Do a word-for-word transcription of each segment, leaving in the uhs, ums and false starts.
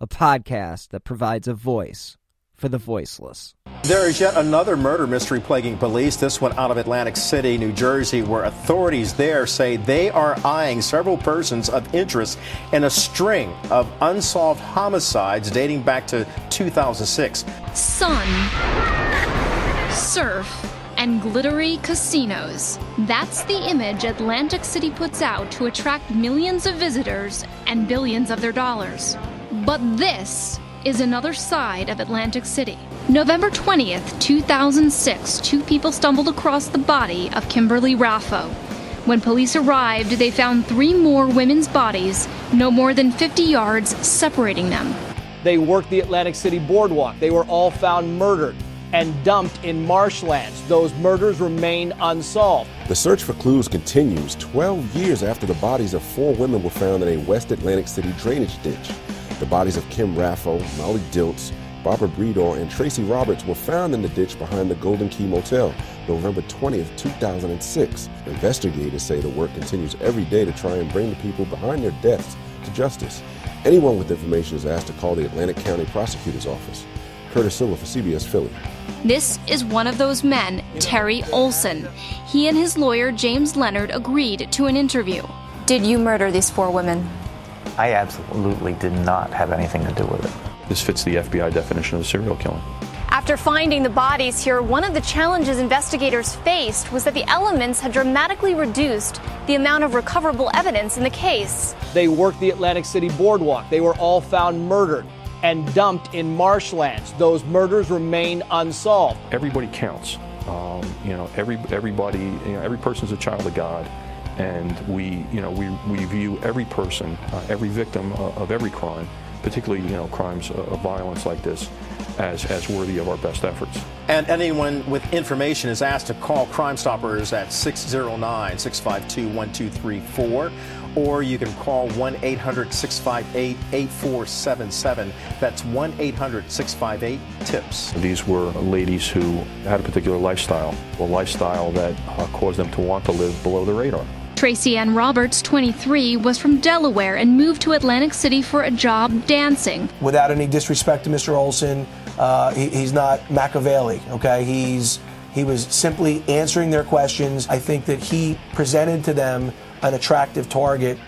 a podcast that provides a voice for the voiceless. There is yet another murder mystery plaguing police, this one out of Atlantic City, New Jersey, where authorities there say they are eyeing several persons of interest in a string of unsolved homicides dating back to two thousand six. Sun, surf, and glittery casinos. That's the image Atlantic City puts out to attract millions of visitors and billions of their dollars. But this is another side of Atlantic City. November twentieth, two thousand six, two people stumbled across the body of Kimberly Raffo. When police arrived, they found three more women's bodies, no more than fifty yards separating them. They worked the Atlantic City boardwalk. They were all found murdered and dumped in marshlands. Those murders remain unsolved. The search for clues continues twelve years after the bodies of four women were found in a West Atlantic City drainage ditch. The bodies of Kim Raffo, Molly Dilts, Barbara Breidor, and Tracy Roberts were found in the ditch behind the Golden Key Motel, November twentieth, two thousand six. Investigators say the work continues every day to try and bring the people behind their deaths to justice. Anyone with information is asked to call the Atlantic County Prosecutor's Office. Curtis Silva for C B S Philly. This is one of those men, Terry Olson. He and his lawyer, James Leonard, agreed to an interview. Did you murder these four women? I absolutely did not have anything to do with it. This fits the F B I definition of serial killing. After finding the bodies here, one of the challenges investigators faced was that the elements had dramatically reduced the amount of recoverable evidence in the case. They worked the Atlantic City boardwalk. They were all found murdered and dumped in marshlands. Those murders remain unsolved. Everybody counts. Um, you know, every everybody, you know, every person's a child of God. And we, you know, we, we view every person, uh, every victim uh, of every crime, particularly, you know, crimes of violence like this, as, as worthy of our best efforts. And anyone with information is asked to call Crime Stoppers at six oh nine, six five two, one two three four, or you can call one eight hundred, six five eight, eight four seven seven. That's one eight hundred, six five eight, TIPS. These were ladies who had a particular lifestyle, a lifestyle that uh, caused them to want to live below the radar. Tracy Ann Roberts, twenty-three, was from Delaware and moved to Atlantic City for a job dancing. Without any disrespect to Mister Olson, uh, he, he's not Machiavelli, okay? He's he was simply answering their questions. I think that he presented to them an attractive target.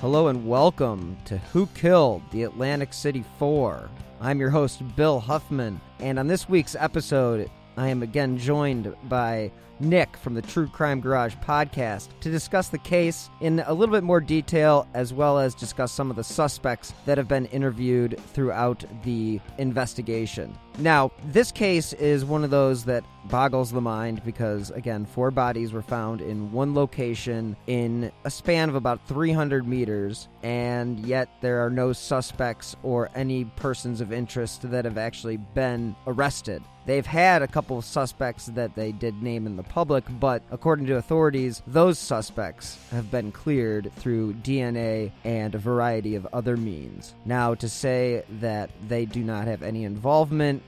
Hello and welcome to Who Killed the Atlantic City Four. I'm your host, Bill Huffman, and on this week's episode, I am again joined by Nick from the True Crime Garage Podcast to discuss the case in a little bit more detail, as well as discuss some of the suspects that have been interviewed throughout the investigation. Now, this case is one of those that boggles the mind because, again, four bodies were found in one location in a span of about three hundred meters, and yet there are no suspects or any persons of interest that have actually been arrested. They've had a couple of suspects that they did name in the public, but according to authorities, those suspects have been cleared through D N A and a variety of other means. Now, to say that they do not have any involvement,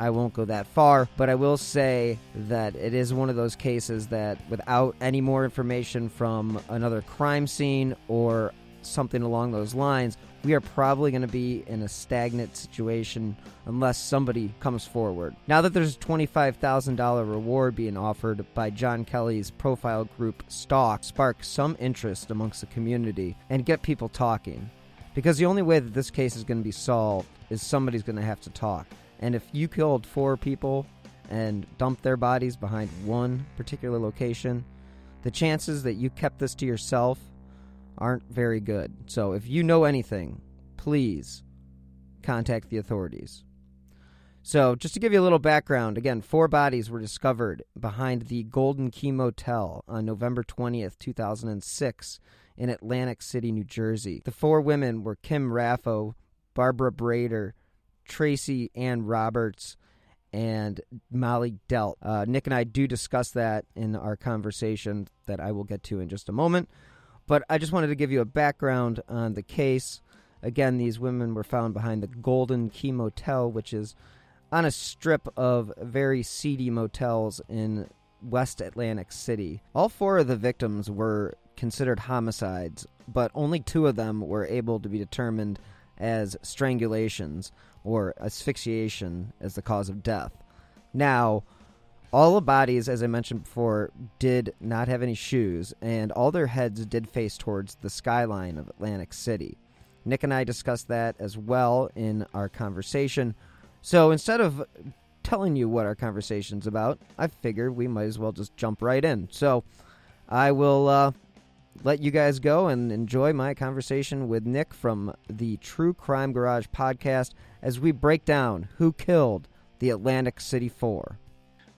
I won't go that far, but I will say that it is one of those cases that without any more information from another crime scene or something along those lines, we are probably going to be in a stagnant situation unless somebody comes forward. Now that there's a twenty-five thousand dollars reward being offered by John Kelly's profile group Stalk, spark some interest amongst the community and get people talking. Because the only way that this case is going to be solved is somebody's going to have to talk. And if you killed four people and dumped their bodies behind one particular location, the chances that you kept this to yourself aren't very good. So if you know anything, please contact the authorities. So just to give you a little background, again, four bodies were discovered behind the Golden Key Motel on November twentieth, two thousand six in Atlantic City, New Jersey. The four women were Kim Raffo, Barbara Breidor, Tracy Ann Roberts, and Molly Dilts. Uh, Nick and I do discuss that in our conversation that I will get to in just a moment. But I just wanted to give you a background on the case. Again, these women were found behind the Golden Key Motel, which is on a strip of very seedy motels in West Atlantic City. All four of the victims were considered homicides, but only two of them were able to be determined as strangulations or asphyxiation as the cause of death. Now, all the bodies, as I mentioned before, did not have any shoes, and all their heads did face towards the skyline of Atlantic City. Nick and I discussed that as well in our conversation. So instead of telling you what our conversation's about, I figured we might as well just jump right in. So I will uh, let you guys go and enjoy my conversation with Nick from the True Crime Garage podcast as we break down Who Killed the Atlantic City Four.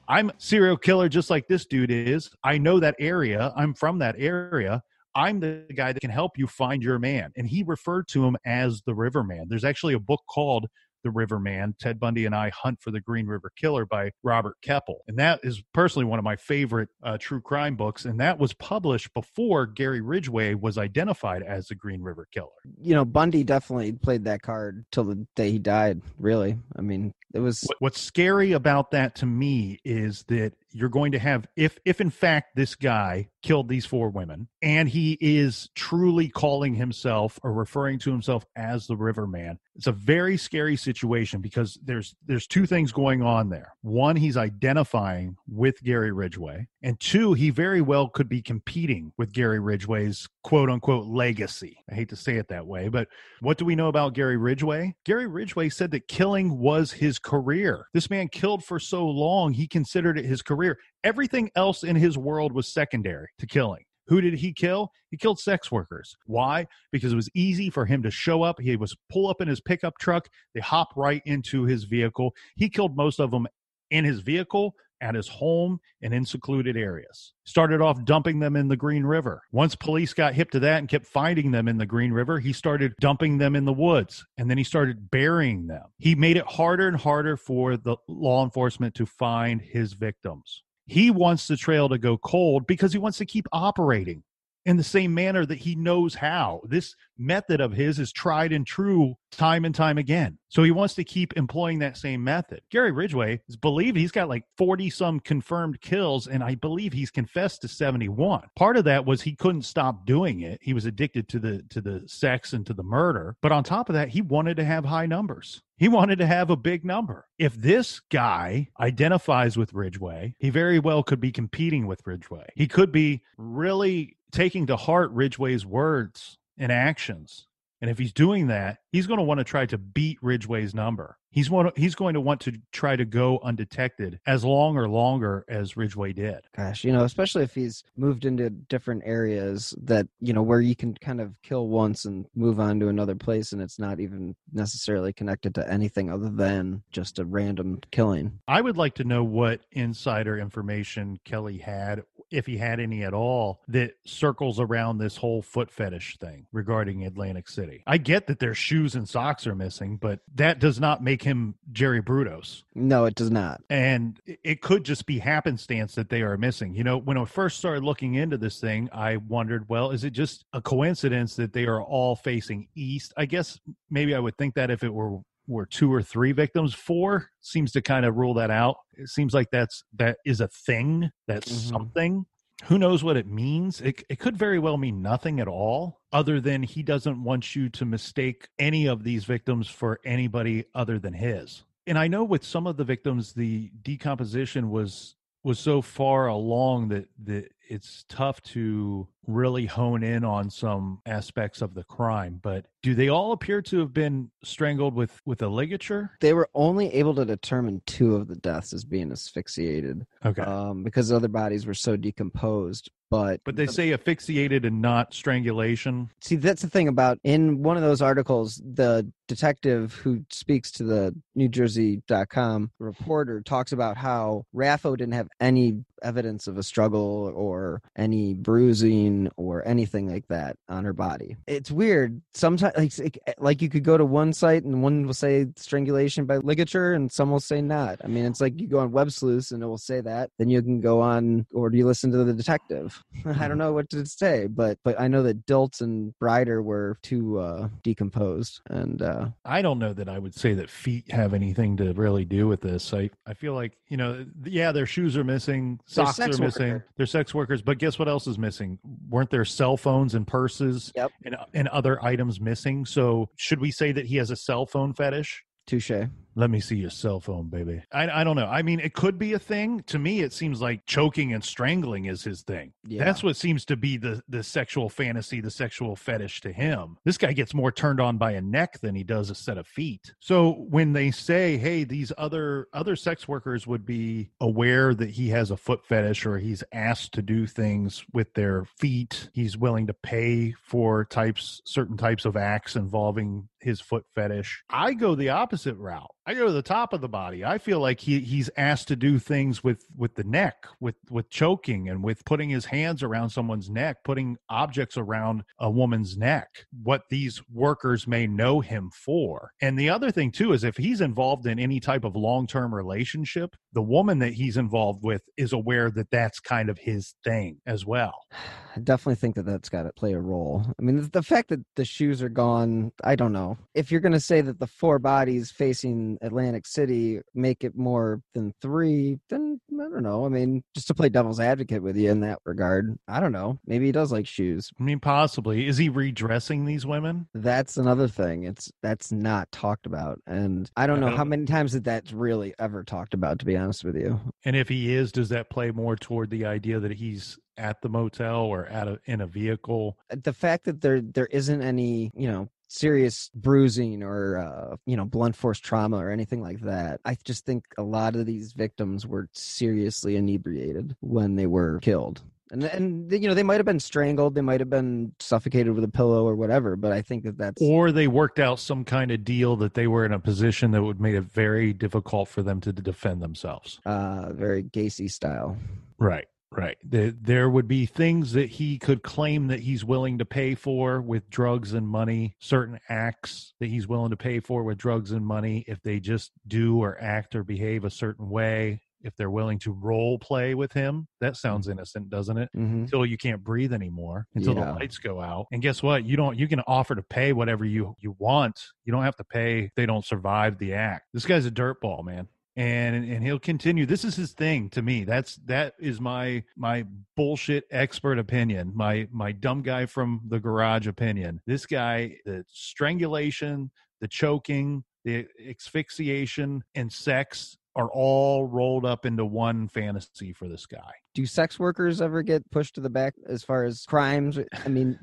I'm a serial killer just like this dude is. I know that area. I'm from that area. I'm the guy that can help you find your man. And he referred to him as the River Man. There's actually a book called The River Man, Ted Bundy and I Hunt for the Green River Killer by Robert Keppel. And that is personally one of my favorite uh, true crime books. And that was published before Gary Ridgway was identified as the Green River Killer. You know, Bundy definitely played that card till the day he died, really. I mean, it was... What's scary about that to me is that you're going to have, if if in fact this guy killed these four women and he is truly calling himself or referring to himself as the River Man, it's a very scary situation because there's there's two things going on there. One, he's identifying with Gary Ridgway, and two, he very well could be competing with Gary Ridgway's quote unquote legacy. I hate to say it that way, but what do we know about Gary Ridgway? Gary Ridgway said that killing was his career. This man killed for so long, he considered it his career. Career. Everything else in his world was secondary to killing. Who did he kill? He killed sex workers. Why? Because it was easy for him to show up. He was pull up in his pickup truck. They hop right into his vehicle. He killed most of them in his vehicle, at his home, and in secluded areas. Started off dumping them in the Green River. Once police got hip to that and kept finding them in the Green River, he started dumping them in the woods, and then he started burying them. He made it harder and harder for the law enforcement to find his victims. He wants the trail to go cold because he wants to keep operating in the same manner that he knows how. This method of his is tried and true time and time again. So he wants to keep employing that same method. Gary Ridgway is believed he's got like forty some confirmed kills, and I believe he's confessed to seventy-one. Part of that was he couldn't stop doing it. He was addicted to the to the sex and to the murder. But on top of that, he wanted to have high numbers. He wanted to have a big number. If this guy identifies with Ridgway, he very well could be competing with Ridgway. He could be really taking to heart Ridgway's words and actions. And if he's doing that, he's going to want to try to beat Ridgway's number. He's want to, he's going to want to try to go undetected as long or longer as Ridgway did. Gosh, you know, especially if he's moved into different areas that, you know, where you can kind of kill once and move on to another place, and it's not even necessarily connected to anything other than just a random killing. I would like to know what insider information Kelly had, if he had any at all, that circles around this whole foot fetish thing regarding Atlantic City. I get that their shoes and socks are missing, but that does not make him Jerry Brutos. No, it does not. And it could just be happenstance that they are missing. You know, when I first started looking into this thing, I wondered, well, is it just a coincidence that they are all facing east? I guess maybe I would think that if it were were two or three victims. Four seems to kind of rule that out. It seems like that's that is a thing. That's mm-hmm. something. Who knows what it means? It it could very well mean nothing at all, other than he doesn't want you to mistake any of these victims for anybody other than his. And I know with some of the victims, the decomposition was was so far along that that it's tough to really hone in on some aspects of the crime, but do they all appear to have been strangled with, with a ligature? They were only able to determine two of the deaths as being asphyxiated. Okay. Um, because the other bodies were so decomposed. But but they say asphyxiated and not strangulation. See, that's the thing about, in one of those articles, the detective who speaks to the New Jersey dot com reporter talks about how Raffo didn't have any evidence of a struggle or any bruising or anything like that on her body. It's weird. Sometimes, like, like you could go to one site and one will say strangulation by ligature and some will say not. I mean, it's like you go on Web Sleuths and it will say that. Then you can go on, or do you listen to the detective? I don't know what to say, but but I know that Dilts and Breidor were too uh, decomposed. And uh, I don't know that I would say that feet have anything to really do with this. I, I feel like, you know, yeah, their shoes are missing. Socks are missing. Worker. They're sex workers. But guess what else is missing? Weren't there cell phones and purses yep. and, and other items missing? So should we say that he has a cell phone fetish? Touche. Let me see your cell phone, baby. I, I don't know. I mean, it could be a thing. To me, it seems like choking and strangling is his thing. Yeah. That's what seems to be the, the sexual fantasy, the sexual fetish to him. This guy gets more turned on by a neck than he does a set of feet. So when they say, hey, these other other sex workers would be aware that he has a foot fetish or he's asked to do things with their feet, he's willing to pay for types, certain types of acts involving his foot fetish. I go the opposite route. I go to the top of the body. I feel like he, he's asked to do things with, with the neck, with, with choking and with putting his hands around someone's neck, putting objects around a woman's neck, what these workers may know him for. And the other thing, too, is if he's involved in any type of long-term relationship, the woman that he's involved with is aware that that's kind of his thing as well. I definitely think that that's got to play a role. I mean, the fact that the shoes are gone, I don't know. If you're going to say that the four bodies facing Atlantic City make it more than three, then I don't know. I mean, just to play devil's advocate with you in that regard, I don't know. Maybe he does like shoes. I mean, possibly. Is he redressing these women? That's another thing. It's that's not talked about. And I don't know I don't, how many times that that's really ever talked about, to be honest with you. And if he is, does that play more toward the idea that he's at the motel or at a, in a vehicle? The fact that there there isn't any, you know, serious bruising or, uh, you know, blunt force trauma or anything like that. I just think a lot of these victims were seriously inebriated when they were killed. And, and you know, they might have been strangled. They might have been suffocated with a pillow or whatever, but I think that that's... Or they worked out some kind of deal that they were in a position that would make it very difficult for them to defend themselves. Uh, very Gacy style. Right. Right. There would be things that he could claim that he's willing to pay for with drugs and money, certain acts that he's willing to pay for with drugs and money if they just do or act or behave a certain way. If they're willing to role play with him, that sounds innocent, doesn't it? Mm-hmm. Until you can't breathe anymore, until yeah. the lights go out. And guess what? You don't, you can offer to pay whatever you, you want. You don't have to pay if they don't survive the act. This guy's a dirtball, man. And and he'll continue. This is his thing to me. That's that is my my bullshit expert opinion. My my dumb guy from the garage opinion. This guy, the strangulation, the choking, the asphyxiation, and sex are all rolled up into one fantasy for this guy. Do sex workers ever get pushed to the back as far as crimes? I mean,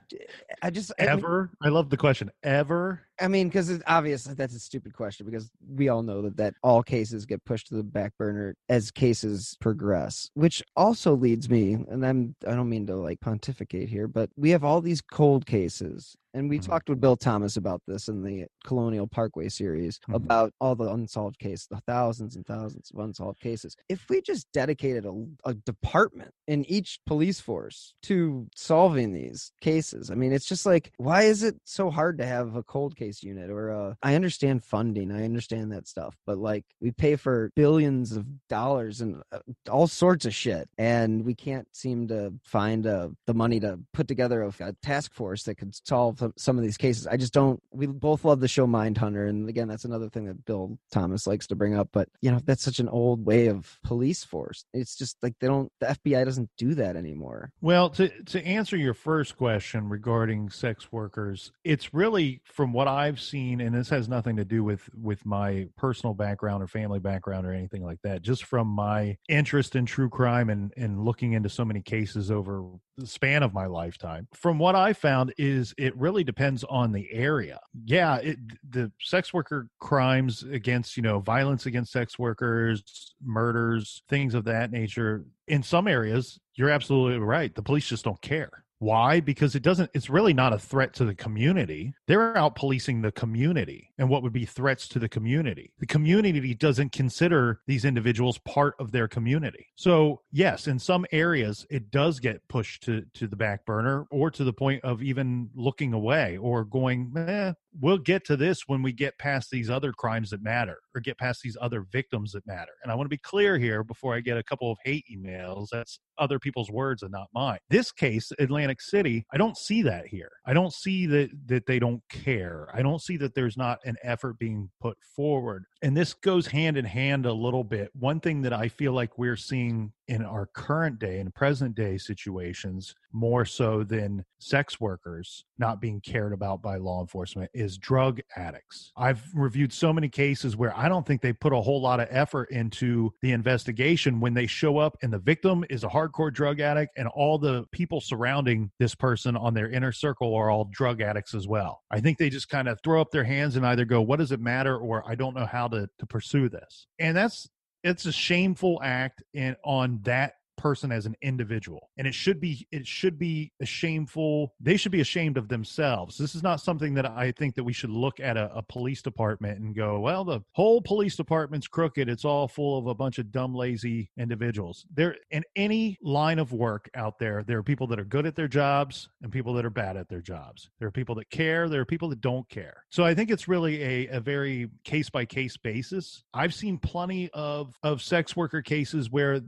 I just... I ever? Mean, I love the question. Ever? I mean, because it's obvious that that's a stupid question because we all know that, that all cases get pushed to the back burner as cases progress, which also leads me, and I'm, I don't mean to like pontificate here, but we have all these cold cases, and we mm-hmm. talked with Bill Thomas about this in the Colonial Parkway series, mm-hmm. about all the unsolved cases, the thousands and thousands of unsolved cases. If we just dedicated a, a department in each police force to solving these cases. I mean, it's just like, why is it so hard to have a cold case unit or a, I understand funding. I understand that stuff, but like we pay for billions of dollars and all sorts of shit. And we can't seem to find a, the money to put together a, a task force that could solve some of these cases. I just don't, we both love the show Mindhunter. And again, that's another thing that Bill Thomas likes to bring up, but you know, that's such an old way of police force. It's just like, they don't, the F B I doesn't do that anymore. Well, to, to answer your first question regarding sex workers, it's really from what I've seen, and this has nothing to do with, with my personal background or family background or anything like that, just from my interest in true crime and, and looking into so many cases over the span of my lifetime. From what I found is it really depends on the area. Yeah, it, the sex worker crimes against, you know, violence against sex workers, murders, things of that nature, in some areas You're absolutely right. The police just don't care. Why? Because it doesn't, it's really not a threat to the community. They're out policing the community and what would be threats to the community. The community doesn't consider these individuals part of their community. So yes, in some areas, it does get pushed to, to the back burner or to the point of even looking away or going, eh, we'll get to this when we get past these other crimes that matter or get past these other victims that matter. And I want to be clear here before I get a couple of hate emails. That's other people's words and not mine. This case, Atlantic City, I don't see that here. I don't see that that they don't care. I don't see that there's not an effort being put forward. And this goes hand in hand a little bit. One thing that I feel like we're seeing in our current day and present day situations, more so than sex workers not being cared about by law enforcement, is drug addicts. I've reviewed so many cases where I don't think they put a whole lot of effort into the investigation when they show up and the victim is a hardcore drug addict and all the people surrounding this person on their inner circle are all drug addicts as well. I think they just kind of throw up their hands and either go, what does it matter? Or I don't know how to, to pursue this. And that's, it's a shameful act in, on that person as an individual. And it should be, it should be a shameful, they should be ashamed of themselves. This is not something that I think that we should look at a, a police department and go, well, the whole police department's crooked. It's all full of a bunch of dumb, lazy individuals. There, in any line of work out there, there are people that are good at their jobs and people that are bad at their jobs. There are people that care. There are people that don't care. So I think it's really a, a very case by case basis. I've seen plenty of, of sex worker cases where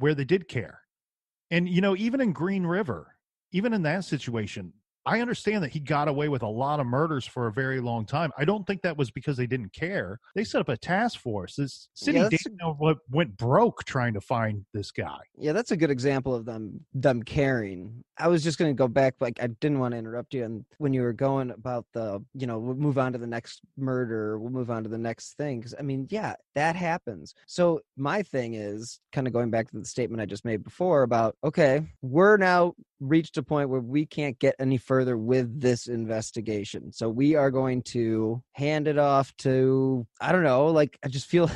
where they did care. And, you know, even in Green River, even in that situation, I understand that he got away with a lot of murders for a very long time. I don't think that was because they didn't care. They set up a task force. This city yeah, didn't know what went broke trying to find this guy. Yeah, that's a good example of them them caring. I was just going to go back, like I didn't want to interrupt you, and when you were going about the, you know, we'll move on to the next murder, we'll move on to the next thing. Because I mean, yeah, that happens. So my thing is kind of going back to the statement I just made before about, okay, we're now reached a point where we can't get any further with this investigation. So we are going to hand it off to, I don't know, like I just feel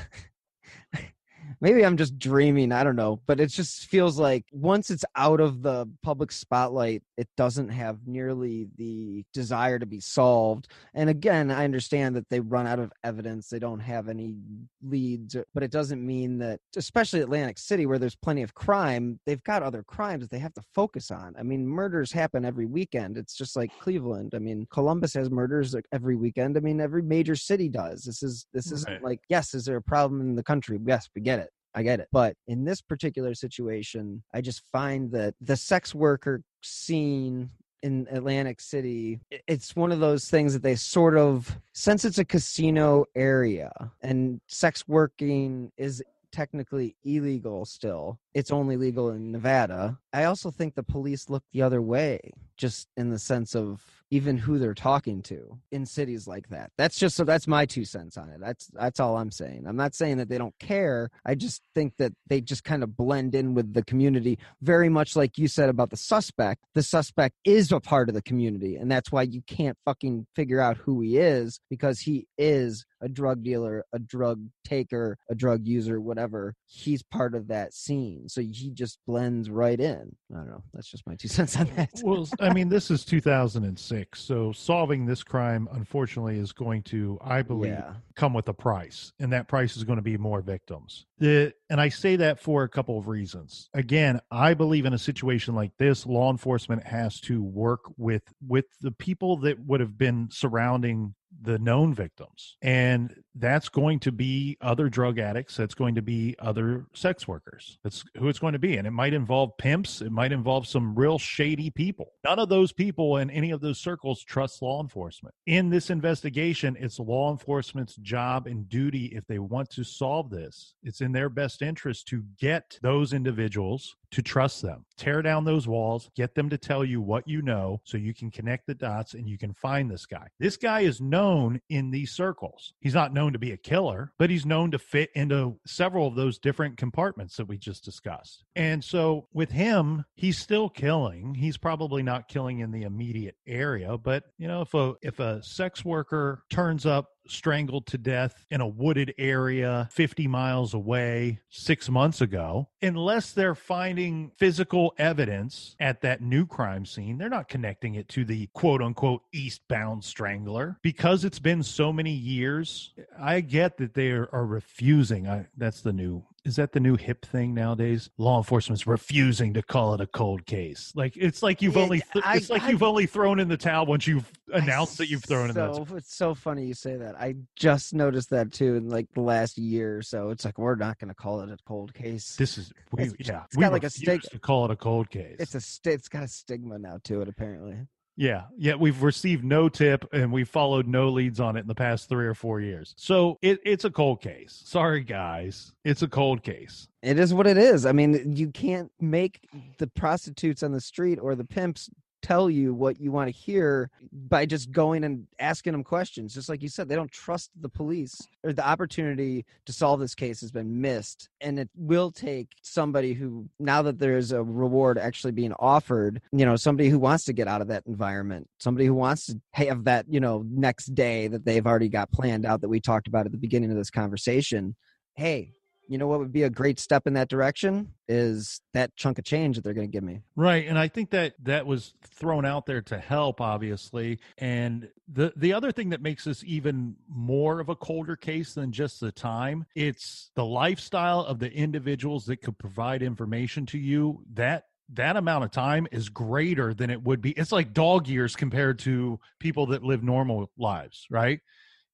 maybe I'm just dreaming, I don't know, but it just feels like once it's out of the public spotlight, it doesn't have nearly the desire to be solved. And again, I understand that they run out of evidence. They don't have any leads, but it doesn't mean that, especially Atlantic City, where there's plenty of crime, they've got other crimes that they have to focus on. I mean, murders happen every weekend. It's just like Cleveland. I mean, Columbus has murders every weekend. I mean, every major city does. This is, this isn't right. Like, yes, is there a problem in the country? Yes, we get it. I get it. But in this particular situation, I just find that the sex worker scene in Atlantic City, it's one of those things that they sort of, since it's a casino area and sex working is technically illegal still, it's only legal in Nevada. I also think the police look the other way, just in the sense of even who they're talking to in cities like that. That's just so that's my two cents on it. That's that's all I'm saying. I'm not saying that they don't care. I just think that they just kind of blend in with the community, very much like you said about the suspect. The suspect is a part of the community, and that's why you can't fucking figure out who he is, because he is a drug dealer, a drug taker, a drug user, whatever. He's part of that scene. So he just blends right in. I don't know. That's just my two cents on that. Well, I mean, this is two thousand six. So solving this crime, unfortunately, is going to, I believe, yeah. come with a price. And that price is going to be more victims. The, and I say that for a couple of reasons. Again, I believe in a situation like this, law enforcement has to work with, with the people that would have been surrounding the known victims. And that's going to be other drug addicts. That's going to be other sex workers. That's who it's going to be. And it might involve pimps. It might involve some real shady people. None of those people in any of those circles trust law enforcement. In this investigation, it's law enforcement's job and duty, if they want to solve this, it's in their best interest to get those individuals to trust them. Tear down those walls, get them to tell you what you know so you can connect the dots and you can find this guy. This guy is known in these circles. He's not known to be a killer, but he's known to fit into several of those different compartments that we just discussed. And so with him, he's still killing. He's probably not killing in the immediate area, but you know, if a if a sex worker turns up strangled to death in a wooded area fifty miles away six months ago, unless they're finding physical evidence at that new crime scene, they're not connecting it to the quote unquote eastbound strangler. Because it's been so many years, I get that they are, are refusing. I, that's the new Is that the new hip thing nowadays? Law enforcement's refusing to call it a cold case. Like it's like you've it, only th- I, it's like I, you've I, only thrown in the towel once you've announced I, that you've thrown so, in the towel. It's so funny you say that. I just noticed that too in like the last year or so. It's like we're not going to call it a cold case. This is we, it's, yeah. It's we got like a stig- to call it a cold case. It's a st- it's got a stigma now to it apparently. Yeah, yeah, we've received no tip and we followed no leads on it in the past three or four years. So it, it's a cold case. Sorry, guys. It's a cold case. It is what it is. I mean, you can't make the prostitutes on the street or the pimps tell you what you want to hear by just going and asking them questions. Just like you said, they don't trust the police, or the opportunity to solve this case has been missed. And it will take somebody who, now that there is a reward actually being offered, you know, somebody who wants to get out of that environment, somebody who wants to have that, you know, next day that they've already got planned out that we talked about at the beginning of this conversation. Hey, you know what would be a great step in that direction is that chunk of change that they're going to give me. Right. And I think that that was thrown out there to help, obviously. And the the other thing that makes this even more of a colder case than just the time, it's the lifestyle of the individuals that could provide information to you. That that amount of time is greater than it would be. It's like dog years compared to people that live normal lives, right?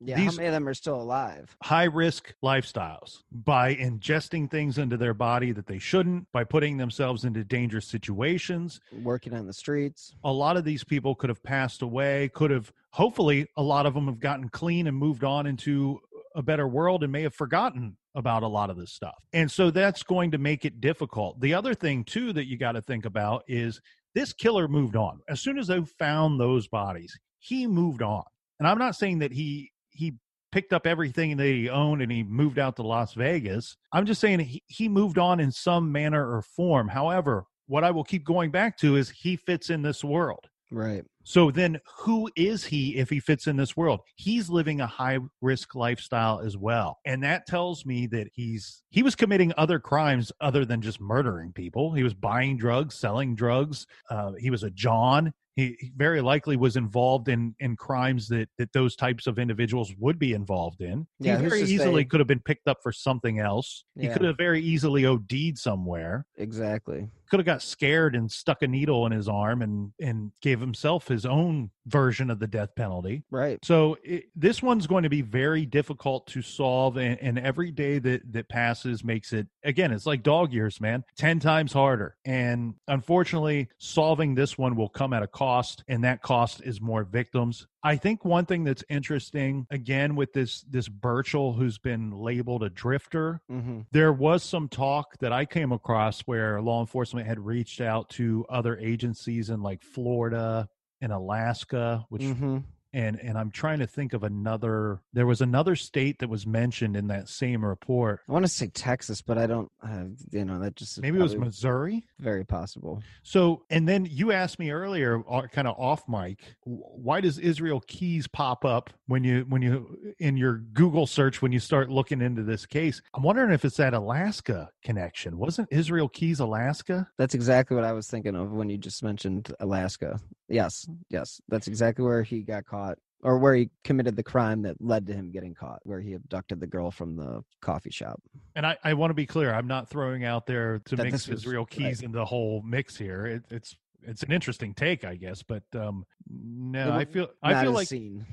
Yeah, these how many of them are still alive? High-risk lifestyles by ingesting things into their body that they shouldn't, by putting themselves into dangerous situations. Working on the streets. A lot of these people could have passed away, could have, hopefully, a lot of them have gotten clean and moved on into a better world and may have forgotten about a lot of this stuff. And so that's going to make it difficult. The other thing, too, that you got to think about is this killer moved on. As soon as they found those bodies, he moved on. And I'm not saying that he... he picked up everything that he owned and he moved out to Las Vegas. I'm just saying he, he moved on in some manner or form. However, what I will keep going back to is he fits in this world. Right. So then who is he if he fits in this world? He's living a high-risk lifestyle as well. And that tells me that he's he was committing other crimes other than just murdering people. He was buying drugs, selling drugs. Uh, he was a John. He very likely was involved in, in crimes that, that those types of individuals would be involved in. Yeah, he very easily say? could have been picked up for something else. Yeah. He could have very easily OD'd somewhere. Exactly. Could have got scared and stuck a needle in his arm and, and gave himself his own version of the death penalty. Right. So it, this one's going to be very difficult to solve. And, and every day that, that passes makes it, again, it's like dog years, man, ten times harder. And unfortunately, solving this one will come at a cost, and that cost is more victims. I think one thing that's interesting, again, with this this Birchall who's been labeled a drifter, mm-hmm. there was some talk that I came across where law enforcement had reached out to other agencies in like Florida and Alaska, which mm-hmm. and and I'm trying to think of another. There was another state that was mentioned in that same report. I want to say Texas, but I don't. Uh, you know, that just maybe it was Missouri. Very possible. So, and then you asked me earlier, kind of off mic, why does Israel Keys pop up when you when you in your Google search when you start looking into this case? I'm wondering if it's that Alaska connection. Wasn't Israel Keys Alaska? That's exactly what I was thinking of when you just mentioned Alaska. Yes, yes. That's exactly where he got caught, or where he committed the crime that led to him getting caught, where he abducted the girl from the coffee shop. And I, I want to be clear. I'm not throwing out there to that mix Israel Keys right. in the whole mix here. It, it's it's an interesting take, I guess. But um, no, I feel I feel like scene.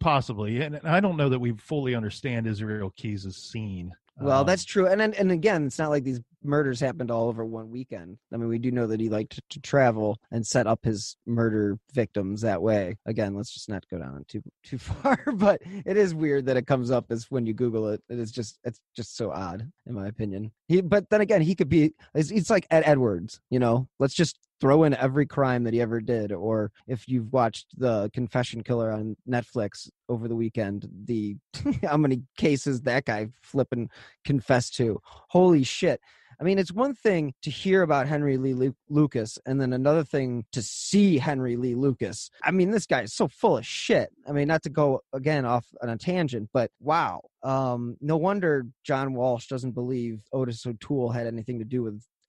Possibly. And I don't know that we fully understand Israel Keys' scene. Well, um, that's true. And, and and again, it's not like these murders happened all over one weekend. I mean, we do know that he liked to, to travel and set up his murder victims that way. Again, let's just not go down too too far, but it is weird that it comes up as when you Google it. It is just it's just so odd, in my opinion. He, but then again, he could be, it's, it's like Ed Edwards, you know, let's just throw in every crime that he ever did. Or if you've watched The Confession Killer on Netflix over the weekend, the how many cases that guy flipping confessed to. Holy shit. I mean, it's one thing to hear about Henry Lee Lucas, and then another thing to see Henry Lee Lucas. I mean, this guy is so full of shit. I mean, not to go again off on a tangent, but wow. Um, no wonder John Walsh doesn't believe Otis O'Toole had anything to do with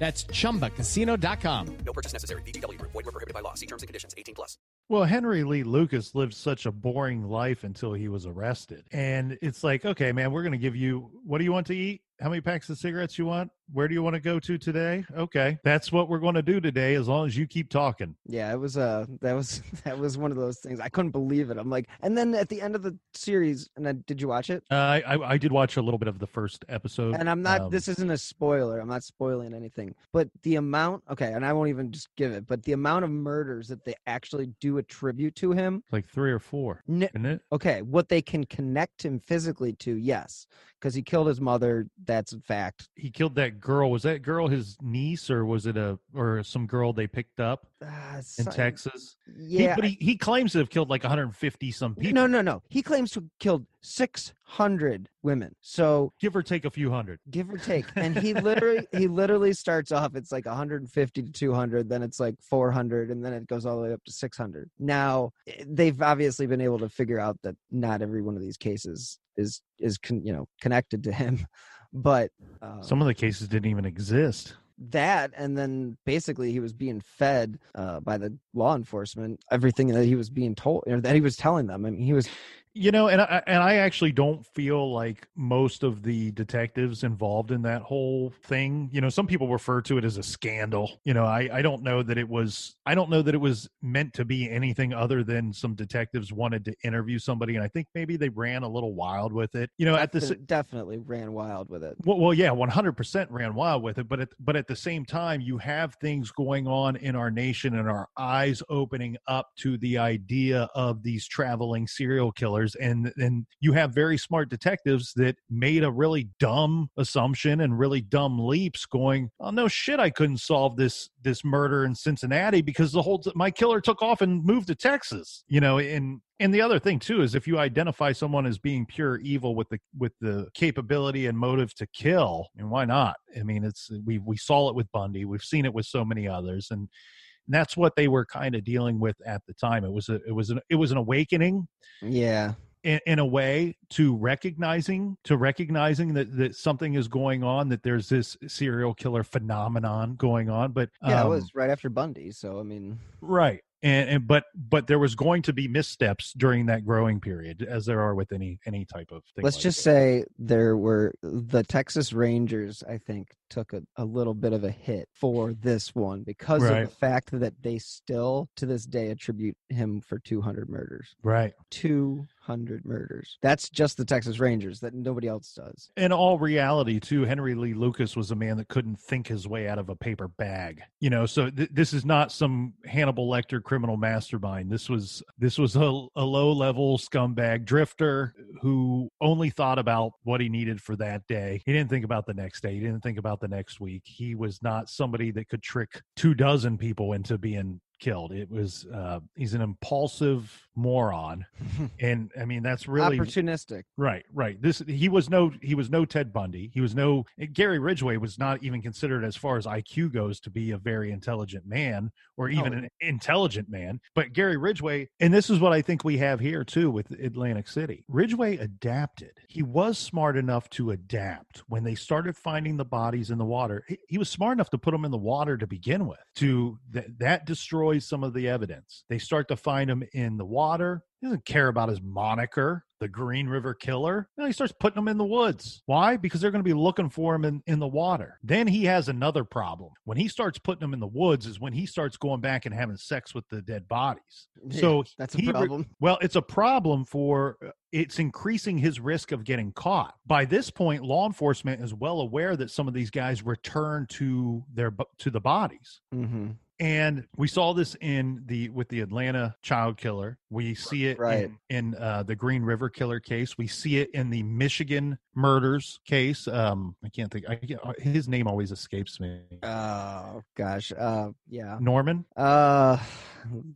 That's chumba casino dot com. No purchase necessary. V G W Group. Void where prohibited by law. See terms and conditions. eighteen plus. Well, Henry Lee Lucas lived such a boring life until he was arrested. And it's like, okay, man, we're going to give you, what do you want to eat? How many packs of cigarettes you want? Where do you want to go to today? Okay, that's what we're going to do today, as long as you keep talking. Yeah, it was uh, that was that was one of those things. I couldn't believe it. I'm like, and then at the end of the series, and then, did you watch it? Uh, I I did watch a little bit of the first episode. And I'm not. Um, this isn't a spoiler. I'm not spoiling anything. But the amount, okay, and I won't even just give it. But the amount of murders that they actually do attribute to him, like three or four, n- isn't it? Okay, what they can connect him physically to, yes, because he killed his mother. That's a fact. He killed that girl. Was that girl his niece, or was it a or some girl they picked up uh, in Texas? Yeah, he, but he, he claims to have killed like one hundred fifty some people. No, no, no. He claims to have killed six hundred women. So give or take a few hundred. Give or take. And he literally he literally starts off, it's like one hundred fifty to two hundred, then it's like four hundred, and then it goes all the way up to six hundred. Now, they've obviously been able to figure out that not every one of these cases is is con, you know connected to him. But um, some of the cases didn't even exist. That, and then basically he was being fed uh, by the law enforcement everything that he was being told, or that he was telling them. I mean, he was, you know, and I, and I actually don't feel like most of the detectives involved in that whole thing. You know, some people refer to it as a scandal. You know, I, I don't know that it was. I don't know that it was meant to be anything other than some detectives wanted to interview somebody, and I think maybe they ran a little wild with it. You know, at this definitely ran wild with it. Well, well yeah, one hundred percent ran wild with it. But at, but at the same time, you have things going on in our nation, and our eyes opening up to the idea of these traveling serial killers. And and you have very smart detectives that made a really dumb assumption and really dumb leaps, going, oh, no shit, I couldn't solve this this murder in Cincinnati because the whole t- my killer took off and moved to Texas, you know, and. And the other thing too is if you identify someone as being pure evil with the with the capability and motive to kill, and why not? I mean, it's we we saw it with Bundy, we've seen it with so many others, and, and that's what they were kind of dealing with at the time. It was a it was an it was an awakening, yeah, in, in a way to recognizing to recognizing that that something is going on, that there's this serial killer phenomenon going on. But yeah, um, it was right after Bundy, so I mean, right. And, and but but there was going to be missteps during that growing period, as there are with any any type of thing. Let's like just that. say there were the Texas Rangers, I think, took a, a little bit of a hit for this one because right. of the fact that they still to this day attribute him for two hundred murders. Right. two hundred murders. That's just the Texas Rangers, that nobody else does. In all reality, too, Henry Lee Lucas was a man that couldn't think his way out of a paper bag. You know, so th- this is not some Hannibal Lecter criminal mastermind. This was this was a, a low-level scumbag drifter who only thought about what he needed for that day. He didn't think about the next day. He didn't think about the next week. He was not somebody that could trick two dozen people into being killed. It was uh he's an impulsive moron, and I mean that's really opportunistic. Right right this he was no he was no Ted Bundy. He was no Gary Ridgway. Was not even considered, as far as I Q goes, to be a very intelligent man, or even no. an intelligent man. But Gary Ridgway, and this is what I think we have here too with Atlantic City, Ridgway adapted. He was smart enough to adapt. When they started finding the bodies in the water, he, he was smart enough to put them in the water to begin with, to th- that destroys some of the evidence. They start to find them in the water. water. He doesn't care about his moniker, the Green River Killer. Now he starts putting them in the woods. Why? Because they're going to be looking for him in, in the water. Then he has another problem. When he starts putting them in the woods is when he starts going back and having sex with the dead bodies. Yeah, so that's a he, problem. Well, it's a problem for... It's increasing his risk of getting caught. By this point, law enforcement is well aware that some of these guys return to their to the bodies. Mm-hmm. And we saw this in the with the Atlanta child killer. We see it right. in, in uh, the Green River Killer case. We see it in the Michigan murders case. Um, I can't think. I can't, his name always escapes me. Oh gosh. Uh, yeah. Norman. Uh,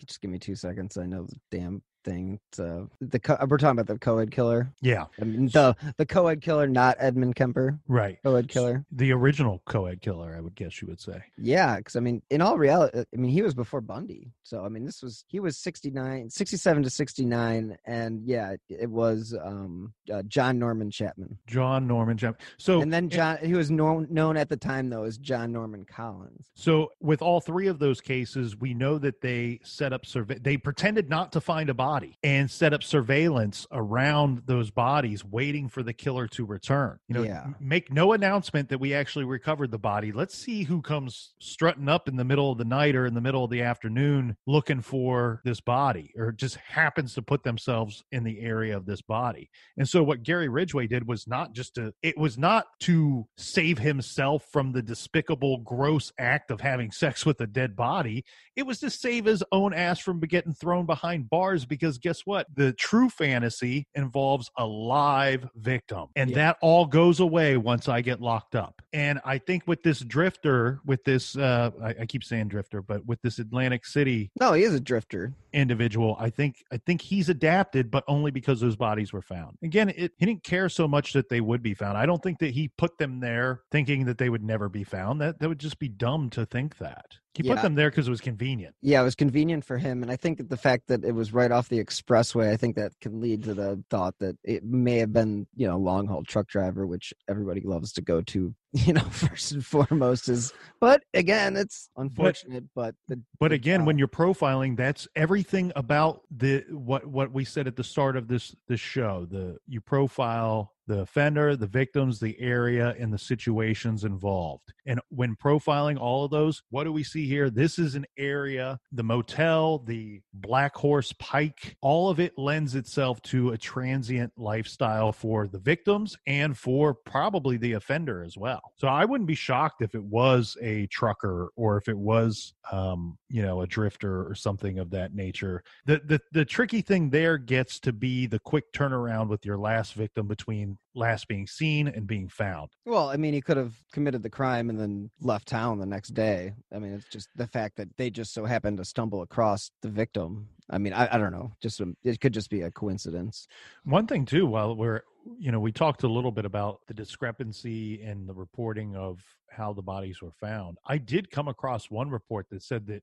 just give me two seconds. I know the damn thing. So the co- we're talking about the co-ed killer. Yeah. I mean, the the co-ed killer, not Edmund Kemper. Right. Co-ed killer. The original co-ed killer, I would guess you would say. Yeah, because I mean, in all reality, I mean, he was before Bundy. So I mean, this was he was sixty-nine, sixty-seven to sixty-nine, and yeah, it was um, uh, John Norman Chapman. John Norman Chapman. So and then John, he was known known at the time though as John Norman Collins. So with all three of those cases, we know that they set up survey. They pretended not to find a body. And set up surveillance around those bodies, waiting for the killer to return. You know, yeah. Make no announcement that we actually recovered the body. Let's see who comes strutting up in the middle of the night or in the middle of the afternoon looking for this body, or just happens to put themselves in the area of this body. And so, what Gary Ridgway did was not just to, it was not to save himself from the despicable, gross act of having sex with a dead body. It was to save his own ass from getting thrown behind bars. Because Because guess what? The true fantasy involves a live victim. And yeah. that all goes away once I get locked up. And I think with this drifter, with this, uh, I, I keep saying drifter, but with this Atlantic City. No, he is a drifter. Individual. I think, I think he's adapted, but only because those bodies were found. Again, it, he didn't care so much that they would be found. I don't think that he put them there thinking that they would never be found. That, that would just be dumb to think that. He yeah. put them there because it was convenient. Yeah, it was convenient for him. And I think that the fact that it was right off the expressway, I think that can lead to the thought that it may have been, you know, a long haul truck driver, which everybody loves to go to. You know, first and foremost is, but again, it's unfortunate, but, but the, but again, uh, when you're profiling, that's everything about the, what, what we said at the start of this, this show, the, you profile the offender, the victims, the area, and the situations involved. And when profiling all of those, what do we see here? This is an area, the motel, the Black Horse Pike, all of it lends itself to a transient lifestyle for the victims and for probably the offender as well. So I wouldn't be shocked if it was a trucker or if it was, um, you know, a drifter or something of that nature. The, the the tricky thing there gets to be the quick turnaround with your last victim between last being seen and being found. Well, I mean, he could have committed the crime and then left town the next day. I mean, it's just the fact that they just so happened to stumble across the victim. I mean, I, I don't know. Just a, it could just be a coincidence. One thing too, while we're you know, we talked a little bit about the discrepancy in the reporting of how the bodies were found. I did come across one report that said that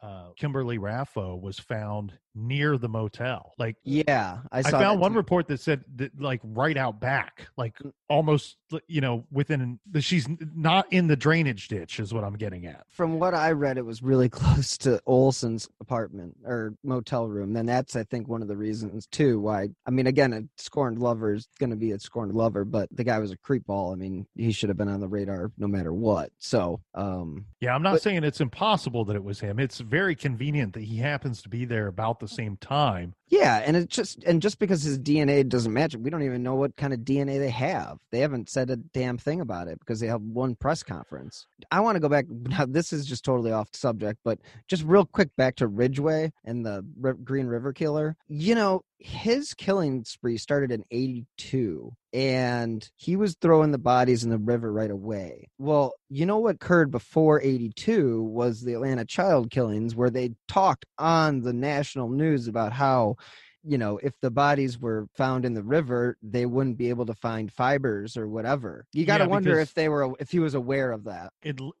uh, Kimberly Raffo was found near the motel. Like, yeah, I, saw I found one too. report that said that, like, right out back, like almost, you know, within the, she's not in the drainage ditch is what I'm getting at. From what I read, it was really close to Olson's apartment or motel room. And that's, I think, one of the reasons too, why, I mean, again, a scorned lover is going to be a scorned lover, but the guy was a creep ball. I mean, he should have been on the radar no matter what. So, um, yeah, I'm not but, saying it's impossible that it was him. It's very convenient that he happens to be there about the same time. Yeah, and it just and just because his D N A doesn't match it, we don't even know what kind of D N A they have. They haven't said a damn thing about it because they have one press conference. I want to go back. Now, this is just totally off subject, but just real quick back to Ridgway and the R- Green River Killer. You know, his killing spree started in eighty-two, and he was throwing the bodies in the river right away. Well, you know what occurred before eighty-two was the Atlanta child killings, where they talked on the national news about how, you know, if the bodies were found in the river, they wouldn't be able to find fibers or whatever. You got to yeah, wonder if they were, if he was aware of that.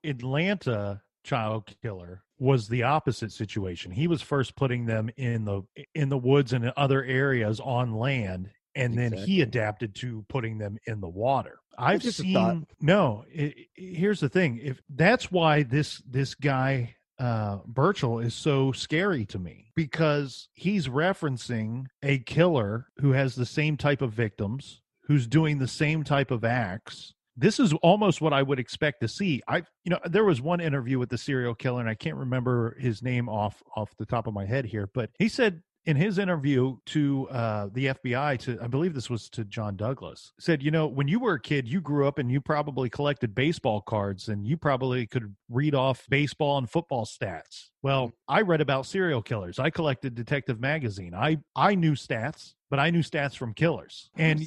Atlanta child killer was the opposite situation. He was first putting them in the in the woods and in other areas on land, and then exactly. he adapted to putting them in the water. I've seen no. It, it, here's the thing: if that's why this this guy uh, Birchall is so scary to me, because he's referencing a killer who has the same type of victims, who's doing the same type of acts. This is almost what I would expect to see. I, you know, there was one interview with the serial killer, and I can't remember his name off off the top of my head here, but he said in his interview to uh, the F B I, to I believe this was to John Douglas, said, you know, when you were a kid, you grew up and you probably collected baseball cards, and you probably could read off baseball and football stats. Well, I read about serial killers. I collected Detective Magazine. I I knew stats, but I knew stats from killers. And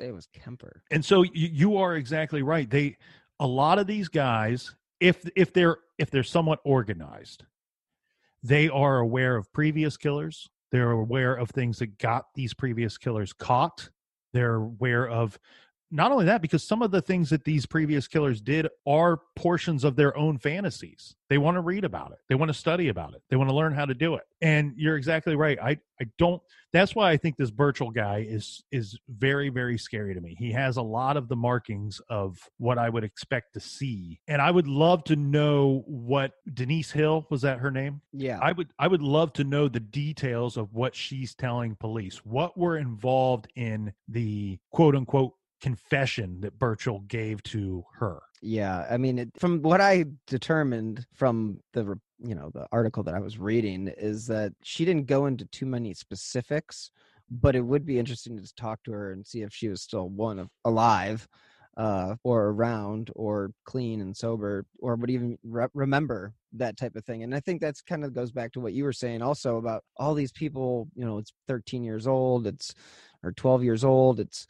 it was Kemper. And so you, you are exactly right. They, a lot of these guys, if if they're if they're somewhat organized, they are aware of previous killers. They're aware of things that got these previous killers caught. They're aware of, not only that, because some of the things that these previous killers did are portions of their own fantasies. They want to read about it. They want to study about it. They want to learn how to do it. And you're exactly right. I, I don't, that's why I think this Birchall guy is, is very, very scary to me. He has a lot of the markings of what I would expect to see. And I would love to know what Denise Hill, was that her name? Yeah. I would, I would love to know the details of what she's telling police, what were involved in the quote unquote confession that Birchall gave to her. Yeah, I mean, it, from what I determined from the you know the article that I was reading is that she didn't go into too many specifics, but it would be interesting to talk to her and see if she was still one of, alive, uh, or around, or clean and sober, or would even re- remember that type of thing. And I think that's kind of goes back to what you were saying also about all these people. You know, it's thirteen years old, it's or twelve years old, it's.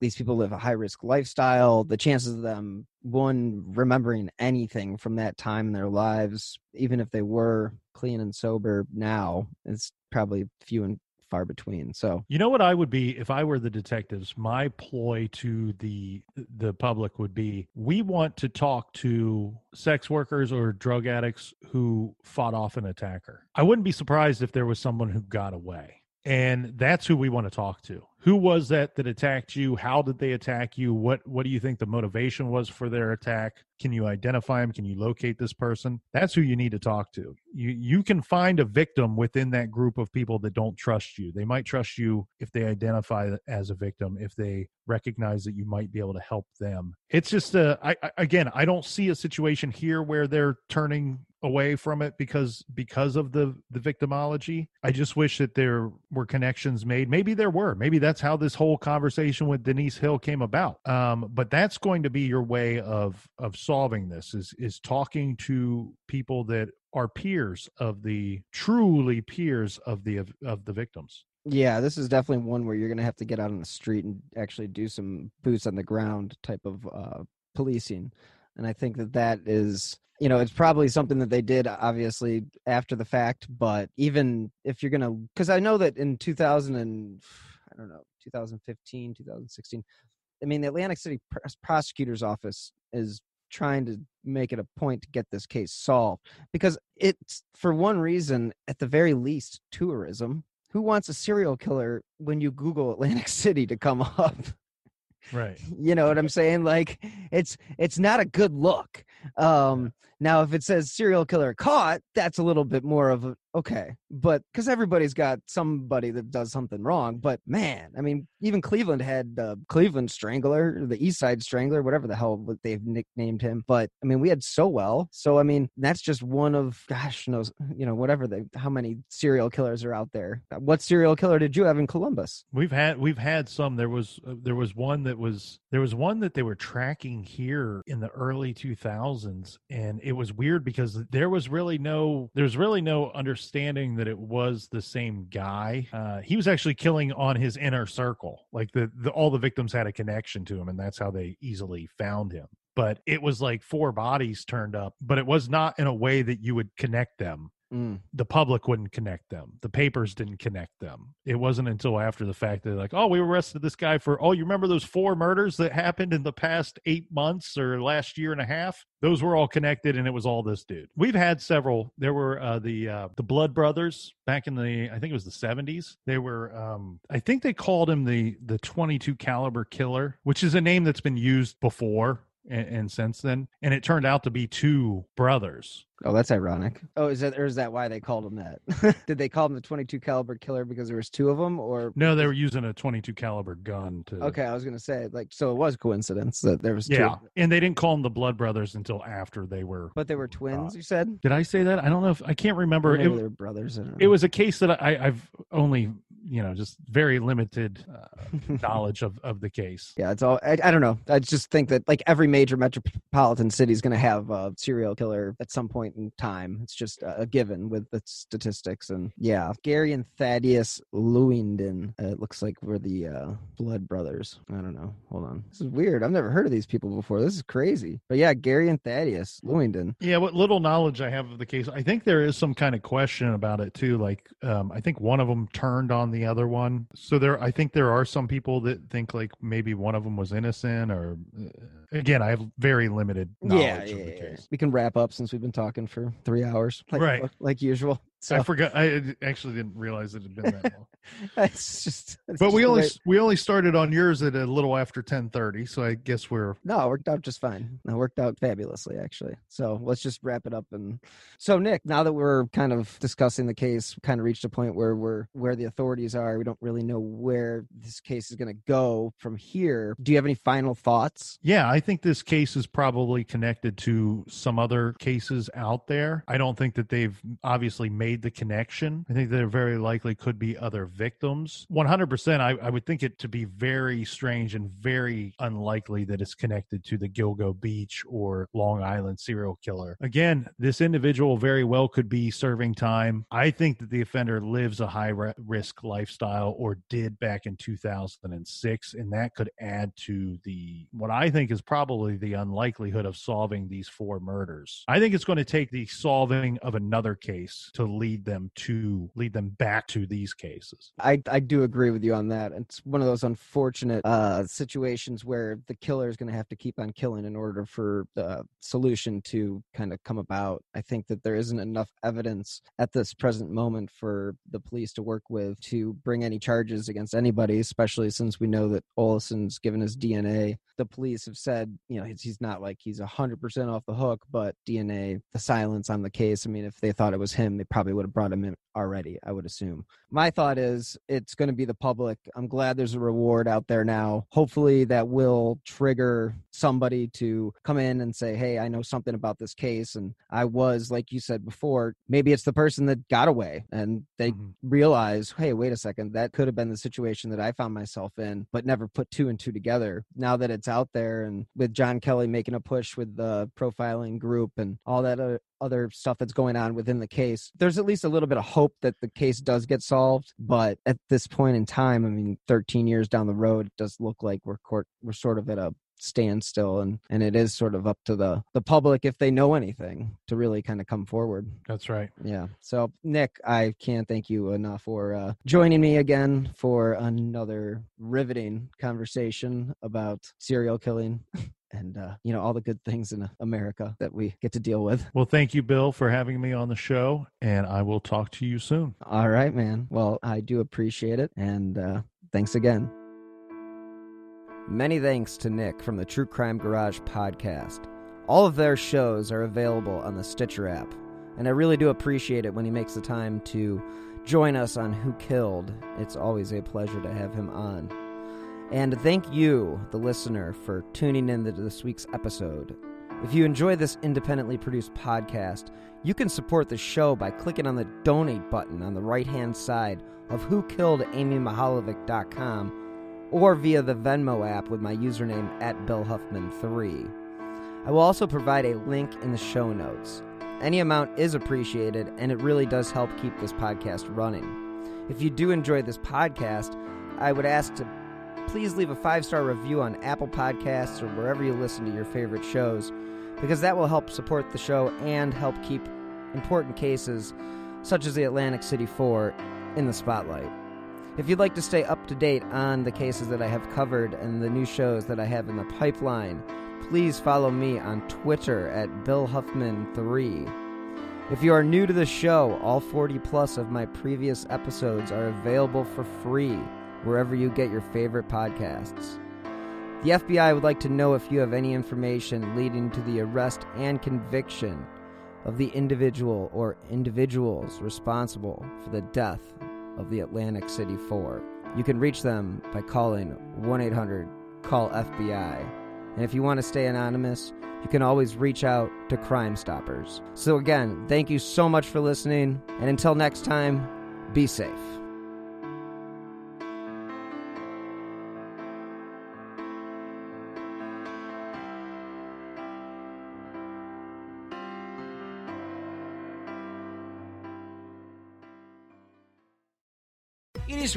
These people live a high-risk lifestyle. The chances of them, one, remembering anything from that time in their lives, even if they were clean and sober now, is probably few and far between. So, you know what I would be, if I were the detectives, my ploy to the the public would be, we want to talk to sex workers or drug addicts who fought off an attacker. I wouldn't be surprised if there was someone who got away. And that's who we want to talk to. Who was that that attacked you? How did they attack you? What What do you think the motivation was for their attack? Can you identify them? Can you locate this person? That's who you need to talk to. You You can find a victim within that group of people that don't trust you. They might trust you if they identify as a victim, if they recognize that you might be able to help them. It's just, a, I, I, again, I don't see a situation here where they're turning away from it because because of the the victimology. I just wish that there were connections made. Maybe there were. Maybe that's how this whole conversation with Denise Hill came about. Um, but that's going to be your way of of solving this, is is talking to people that are peers of the truly peers of the of, of the victims. Yeah, this is definitely one where you're going to have to get out on the street and actually do some boots on the ground type of uh, policing. And I think that that is, you know, it's probably something that they did obviously after the fact, but even if you're going to, because I know that in two thousand and I don't know, twenty fifteen, two thousand sixteen, I mean, the Atlantic City Prosecutor's Office is trying to make it a point to get this case solved, because it's, for one reason, at the very least, tourism. Who wants a serial killer when you Google Atlantic City to come up? Right. You know what I'm saying? Like, it's it's not a good look. Um, now, if it says serial killer caught, that's a little bit more of a, okay. But because everybody's got somebody that does something wrong. But man, I mean, even Cleveland had uh, Cleveland Strangler, the East Side Strangler, whatever the hell they've nicknamed him. But I mean, we had Sowell. So, I mean, that's just one of, gosh knows, you know, whatever the, how many serial killers are out there. What serial killer did you have in Columbus? We've had, we've had some. There was, uh, there was one that was, there was one that they were tracking here in the early two thousands. And it was weird because there was really no, there's really no understanding Understanding that it was the same guy. Uh, he was actually killing on his inner circle. Like the, the all the victims had a connection to him, and that's how they easily found him. But it was like four bodies turned up, but it was not in a way that you would connect them. Mm. The public wouldn't connect them. The papers didn't connect them. It wasn't until after the fact that, like, oh, we arrested this guy for, oh, you remember those four murders that happened in the past eight months or last year and a half? Those were all connected, and it was all this dude. We've had several. There were uh, the uh, the Blood Brothers back in the, I think it was the seventies. They were, um, I think they called him the the twenty-two caliber killer, which is a name that's been used before. and, and since then. And it turned out to be two brothers. Oh, that's ironic. Oh, is that, or is that why they called him that? Did they call him the twenty-two caliber killer because there was two of them, or? No, they were using a twenty-two caliber gun to. Okay, I was going to say, like, so it was coincidence that there was two. Yeah, and they didn't call them the Blood Brothers until after they were. But they were twins, uh, you said? Did I say that? I don't know if, I can't remember. Maybe it, they were brothers. I don't know. It was a case that I, I've only, you know, just very limited uh, knowledge of, of the case. Yeah, it's all, I, I don't know. I just think that, like, every major metropolitan city is going to have a serial killer at some point in time. It's just a given with the statistics. And yeah, Gary and Thaddeus Lewingdon, uh, it looks like, were the uh, Blood Brothers. I don't know. Hold on. This is weird. I've never heard of these people before. This is crazy. But yeah, Gary and Thaddeus Lewingdon. Yeah, what little knowledge I have of the case, I think there is some kind of question about it too. Like, um, I think one of them turned on the other one. So there, I think there are some people that think like maybe one of them was innocent or, uh, again, I have very limited knowledge yeah, of yeah, the case. Yeah. We can wrap up since we've been talking for three hours, like, right. like usual. So. I forgot. I actually didn't realize it had been that long. it's just, it's but we just only right. we only started on yours at a little after ten thirty, so I guess we're... No, it worked out just fine. It worked out fabulously, actually. So let's just wrap it up. And so, Nick, now that we're kind of discussing the case, we kind of reached a point where we're where the authorities are. We don't really know where this case is going to go from here. Do you have any final thoughts? Yeah, I think this case is probably connected to some other cases out there. I don't think that they've obviously made the connection. I think there very likely could be other victims. one hundred percent, I, I would think it to be very strange and very unlikely that it's connected to the Gilgo Beach or Long Island serial killer. Again, this individual very well could be serving time. I think that the offender lives a high re- risk lifestyle, or did back in two thousand six, and that could add to the what I think is probably the unlikelihood of solving these four murders. I think it's going to take the solving of another case to lead lead them to lead them back to these cases. I, I do agree with you on that. It's one of those unfortunate uh, situations where the killer is going to have to keep on killing in order for the solution to kind of come about. I think that there isn't enough evidence at this present moment for the police to work with to bring any charges against anybody, especially since we know that Olson's given his D N A. The police have said, you know, he's not like he's one hundred percent off the hook, but D N A, the silence on the case. I mean, if they thought it was him, they probably would have brought him in already, I would assume. My thought is it's going to be the public. I'm glad there's a reward out there now. Hopefully that will trigger somebody to come in and say, hey, I know something about this case. And I was, like you said before, maybe it's the person that got away and they mm-hmm. realize, hey, wait a second, that could have been the situation that I found myself in, but never put two and two together. Now that it's out there, and with John Kelly making a push with the profiling group and all that other other stuff that's going on within the case, there's at least a little bit of hope that the case does get solved. But at this point in time, I mean, thirteen years down the road, it does look like we're court, we're sort of at a standstill, and and it is sort of up to the the public, if they know anything, to really kind of come forward. That's right. Yeah. So Nick, I can't thank you enough for uh joining me again for another riveting conversation about serial killing and, uh, you know, all the good things in America that we get to deal with. Well, thank you, Bill, for having me on the show, and I will talk to you soon. All right, man. Well, I do appreciate it, and uh, thanks again. Many thanks to Nick from the True Crime Garage podcast. All of their shows are available on the Stitcher app, and I really do appreciate it when he makes the time to join us on Who Killed. It's always a pleasure to have him on. And thank you, the listener, for tuning in to this week's episode. If you enjoy this independently produced podcast, you can support the show by clicking on the donate button on the right-hand side of who killed amy mahalovic dot com or via the Venmo app with my username at Bill Huffman three. I will also provide a link in the show notes. Any amount is appreciated, and it really does help keep this podcast running. If you do enjoy this podcast, I would ask to please leave a five-star review on Apple Podcasts or wherever you listen to your favorite shows, because that will help support the show and help keep important cases such as the Atlantic City four in the spotlight. If you'd like to stay up to date on the cases that I have covered and the new shows that I have in the pipeline, please follow me on Twitter at Bill Huffman three. If you are new to the show, all forty plus of my previous episodes are available for free wherever you get your favorite podcasts. The F B I would like to know if you have any information leading to the arrest and conviction of the individual or individuals responsible for the death of the Atlantic City Four. You can reach them by calling one eight hundred call F B I. And if you want to stay anonymous, you can always reach out to Crime Stoppers. So again, thank you so much for listening, and until next time, be safe. It is